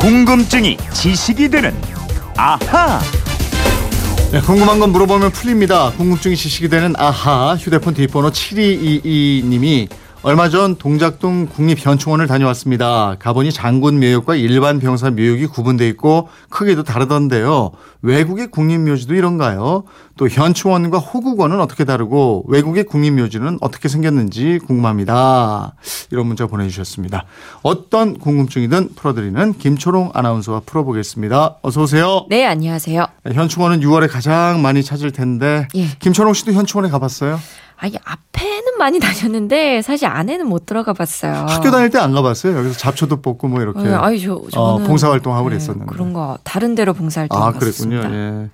궁금증이 지식이 되는 아하. 네, 궁금한 건 물어보면 풀립니다. 궁금증이 지식이 되는 아하. 휴대폰 뒷번호 7222님이 얼마 전 동작동 국립현충원을 다녀왔습니다. 가보니 장군 묘역과 일반 병사 묘역이 구분되어 있고 크기도 다르던데요. 외국의 국립묘지도 이런가요? 또 현충원과 호국원은 어떻게 다르고 외국의 국립묘지는 어떻게 생겼는지 궁금합니다. 이런 문자 보내주셨습니다. 어떤 궁금증이든 풀어드리는 김초롱 아나운서와 풀어보겠습니다. 어서 오세요. 네, 안녕하세요. 현충원은 6월에 가장 많이 찾을 텐데 예. 김초롱 씨도 현충원에 가봤어요? 아니, 앞에는 많이 다녔는데 사실 안에는 못 들어가 봤어요. 학교 다닐 때 안 가봤어요? 여기서 잡초도 뽑고 뭐 이렇게 네, 아니, 저는 봉사활동하고 네, 그랬었는데. 그런 거 다른 데로 봉사활동 갔습니다. 그랬군요. 예.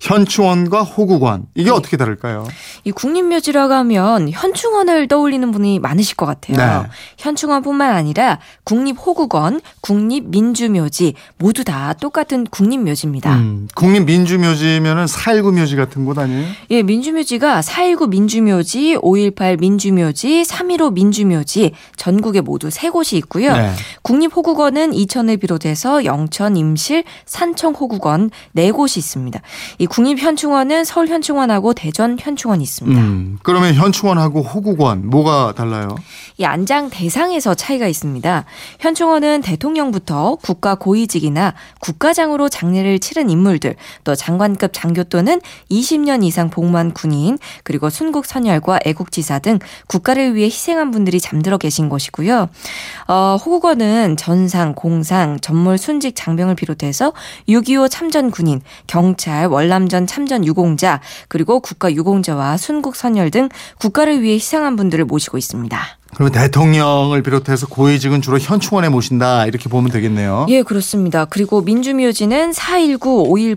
현충원과 호국원 이게 네. 어떻게 다를까요? 이 국립묘지라고 하면 현충원을 떠올리는 분이 많으실 것 같아요. 네. 현충원뿐만 아니라 국립호국원, 국립민주묘지 모두 다 똑같은 국립묘지입니다. 국립민주묘지면은 4.19 묘지 같은 곳 아니에요? 예, 민주묘지가 4.19 민주묘지, 5.18 민주묘지, 3.15 민주묘지 전국에 모두 세 곳이 있고요. 네. 국립호국원은 이천을 비롯해서 영천, 임실, 산청호국원 네 곳이 있습니다. 이 국립현충원은 서울현충원하고 대전현충원이 있습니다. 그러면 현충원하고 호국원 뭐가 달라요? 이 안장 대상에서 차이가 있습니다. 현충원은 대통령부터 국가 고위직이나 국가장으로 장례를 치른 인물들, 또 장관급 장교 또는 20년 이상 복무한 군인, 그리고 순국 선열과 애국지사 등 국가를 위해 희생한 분들이 잠들어 계신 것이고요. 호국원은 전상, 공상, 전몰, 순직, 장병을 비롯해서 6.25 참전군인, 경찰, 월남전 참전 유공자, 그리고 국가 유공자와 순국 선열 등 국가를 위해 희생한 분들을 모시고 있습니다. 그러면 대통령을 비롯해서 고위직은 주로 현충원에 모신다 이렇게 보면 되겠네요. 예, 그렇습니다. 그리고 민주묘지는 4.19,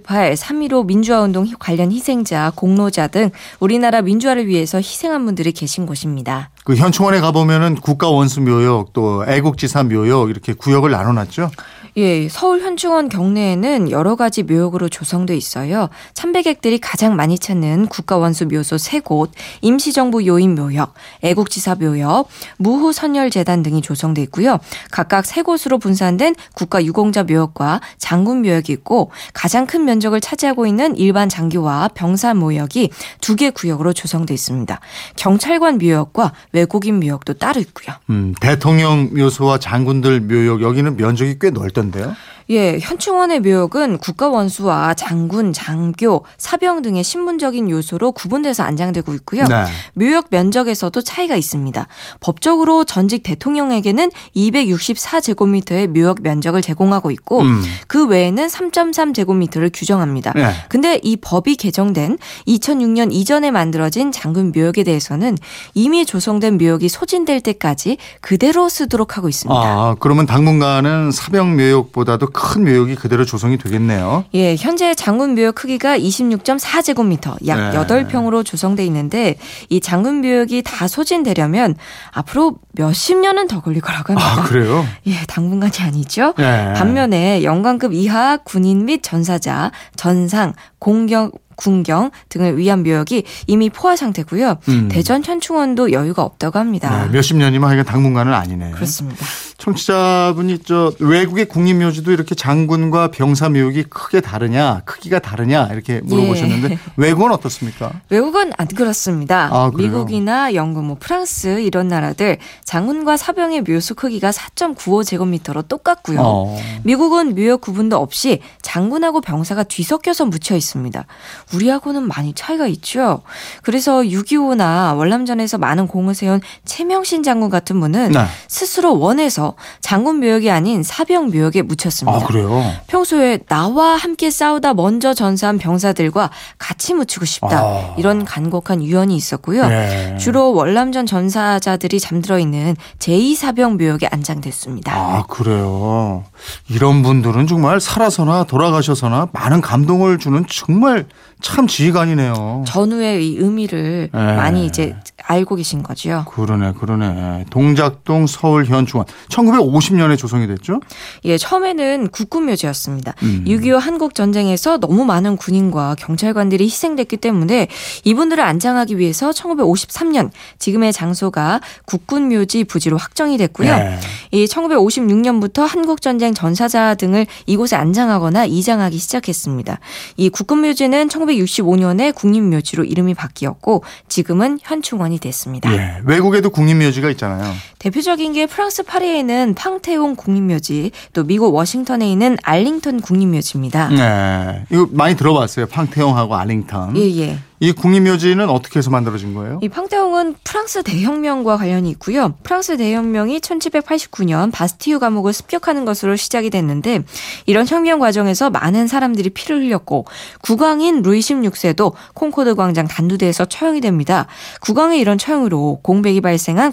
5.18, 3.15 민주화운동 관련 희생자, 공로자 등 우리나라 민주화를 위해서 희생한 분들이 계신 곳입니다. 그 현충원에 가보면은 국가원수 묘역, 또 애국지사 묘역 이렇게 구역을 나눠놨죠? 예, 서울 현충원 경내에는 여러 가지 묘역으로 조성돼 있어요. 참배객들이 가장 많이 찾는 국가원수 묘소 세 곳, 임시정부 요인 묘역, 애국지사 묘역, 무후 선열 재단 등이 조성돼 있고요. 각각 세 곳으로 분산된 국가 유공자 묘역과 장군 묘역이 있고 가장 큰 면적을 차지하고 있는 일반 장교와 병사 묘역이 두 개 구역으로 조성돼 있습니다. 경찰관 묘역과 외국인 묘역도 따로 있고요. 대통령 묘소와 장군들 묘역 여기는 면적이 꽤 넓던데요. 예, 현충원의 묘역은 국가원수와 장군, 장교, 사병 등의 신분적인 요소로 구분돼서 안장되고 있고요. 네. 묘역 면적에서도 차이가 있습니다. 법적으로 전직 대통령에게는 264제곱미터의 묘역 면적을 제공하고 있고 그 외에는 3.3제곱미터를 규정합니다. 네. 근데 이 법이 개정된 2006년 이전에 만들어진 장군 묘역에 대해서는 이미 조성된 묘역이 소진될 때까지 그대로 쓰도록 하고 있습니다. 아, 그러면 당분간은 사병 묘역보다도 큰 묘역이 그대로 조성이 되겠네요. 예, 현재 장군 묘역 크기가 26.4제곱미터, 약 네. 8평으로 조성돼 있는데 이 장군 묘역이 다 소진되려면 앞으로 몇십 년은 더 걸릴 거라고 합니다. 아, 그래요? 예, 당분간이 아니죠. 네. 반면에 연관급 이하 군인 및 전사자, 전상, 공격 군경 등을 위한 묘역이 이미 포화 상태고요. 대전 현충원도 여유가 없다고 합니다. 네, 몇십 년이면 하여간 당분간은 아니네요. 그렇습니다. 청취자분이 저 외국의 국립묘지도 이렇게 장군과 병사 묘역이 크게 다르냐, 크기가 다르냐 이렇게 물어보셨는데 예. 외국은 어떻습니까? 외국은 안 그렇습니다. 아, 미국이나 영국, 뭐 프랑스 이런 나라들 장군과 사병의 묘소 크기가 4.95제곱미터로 똑같고요. 미국은 묘역 구분도 없이 장군하고 병사가 뒤섞여서 묻혀 있습니다. 우리하고는 많이 차이가 있죠. 그래서 6.25나 월남전에서 많은 공을 세운 채명신 장군 같은 분은 네. 스스로 원해서 장군 묘역이 아닌 사병 묘역에 묻혔습니다. 아, 그래요? 평소에 나와 함께 싸우다 먼저 전사한 병사들과 같이 묻히고 싶다. 아. 이런 간곡한 유언이 있었고요. 네. 주로 월남전 전사자들이 잠들어 있는 제2사병 묘역에 안장됐습니다. 아, 그래요? 이런 분들은 정말 살아서나 돌아가셔서나 많은 감동을 주는 정말 참 지휘관이네요. 전후의 이 의미를 네. 많이 이제 알고 계신 거죠. 그러네, 그러네. 동작동 서울현충원 1950년에 조성이 됐죠? 예, 처음에는 국군묘지였습니다. 6.25 한국전쟁에서 너무 많은 군인과 경찰관들이 희생됐기 때문에 이분들을 안장하기 위해서 1953년 지금의 장소가 국군묘지 부지로 확정이 됐고요. 네. 이 1956년부터 한국전쟁 전사자 등을 이곳에 안장하거나 이장하기 시작했습니다. 이 국군묘지는 1965년에 국립묘지로 이름이 바뀌었고 지금은 현충원이 됐습니다. 예, 외국에도 국립묘지가 있잖아요. 대표적인 게 프랑스 파리에 있는 팡테옹 국립묘지, 또 미국 워싱턴에 있는 알링턴 국립묘지입니다. 네, 이거 많이 들어봤어요. 팡테옹하고 알링턴. 예예. 이 국립묘지는 어떻게 해서 만들어진 거예요? 이 팡테옹은 프랑스 대혁명과 관련이 있고요. 프랑스 대혁명이 1789년 바스티유 감옥을 습격하는 것으로 시작이 됐는데 이런 혁명 과정에서 많은 사람들이 피를 흘렸고 국왕인 루이 16세도 콩코르드 광장 단두대에서 처형이 됩니다. 국왕의 이런 처형으로 공백이 발생한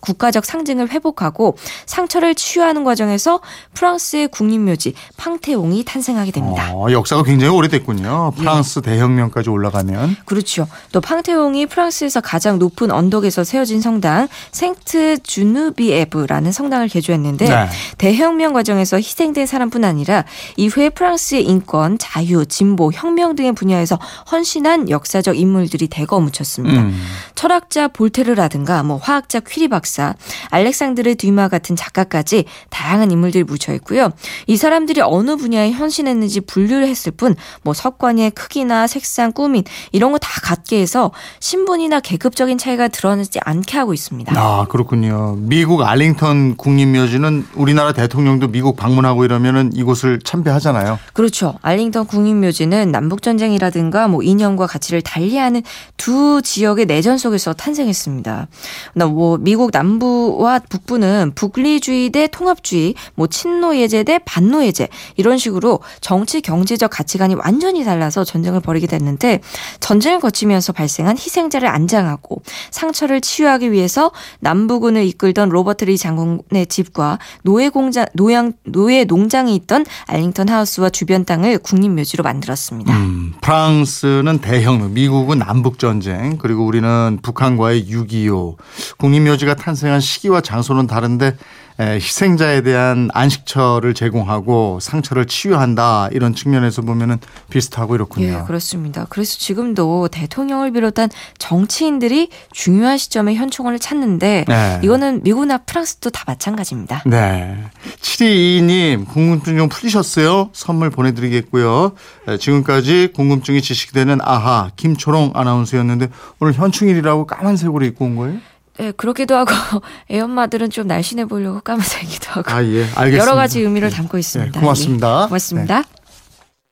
국가적 상징을 회복하고 상처를 치유하는 과정에서 프랑스의 국립묘지 팡테옹이 탄생하게 됩니다. 역사가 굉장히 오래됐군요. 프랑스 예. 대혁명까지 올라가면. 그렇죠. 또 팡테옹이 프랑스에서 가장 높은 언덕에서 세워진 성당 생트 주누비에브라는 성당을 개조했는데 네. 대혁명 과정에서 희생된 사람뿐 아니라 이후에 프랑스의 인권, 자유, 진보, 혁명 등의 분야에서 헌신한 역사적 인물들이 대거 묻혔습니다. 철학자 볼테르라든가 화학자 퀴리 박사, 알렉상드르 뒤마 같은 작가까지 다양한 인물들이 묻혀 있고요. 이 사람들이 어느 분야에 헌신했는지 분류를 했을 뿐 석관의 크기나 색상, 꾸민 이런 거 다 같게 해서 신분이나 계급적인 차이가 드러나지 않게 하고 있습니다. 아, 그렇군요. 미국 알링턴 국립묘지는 우리나라 대통령도 미국 방문하고 이러면은 이곳을 참배하잖아요. 그렇죠. 알링턴 국립묘지는 남북전쟁이라든가 이념과 가치를 달리하는 두 지역의 내전 속에서 탄생했습니다. 미국 남부와 북부는 분리주의 대 통합주의, 친노예제 대 반노예제 이런 식으로 정치 경제적 가치관이 완전히 달라서 전쟁을 벌이게 됐는데 전쟁을 거치면서 발생한 희생자를 안장하고 상처를 치유하기 위해서 남부군을 이끌던 로버트 리 장군의 집과 노예 농장이 있던 알링턴 하우스와 주변 땅을 국립묘지로 만들었습니다. 프랑스는 대혁명, 미국은 남북전쟁, 그리고 우리는 북한과의 6.25 국립묘지가 탄생한 시기와 장소는 다른데 희생자에 대한 안식처를 제공하고 상처를 치유한다 이런 측면에서 보면은 비슷하고 이렇군요. 예, 그렇습니다. 그래서 지금도 대통령을 비롯한 정치인들이 중요한 시점에 현충원을 찾는데 네. 이거는 미국이나 프랑스도 다 마찬가지입니다. 네, 722님 궁금증 좀 풀리셨어요? 선물 보내드리겠고요. 지금까지 궁금증이 지식되는 아하 김초롱 아나운서였는데 오늘 현충일이라고 까만색으로 입고 온 거예요? 네, 그렇기도 하고 애엄마들은 좀 날씬해 보이려고 까만색이기도 하고 아, 예. 알겠습니다. 여러 가지 의미를 담고 있습니다. 네, 고맙습니다. 예, 고맙습니다. 네.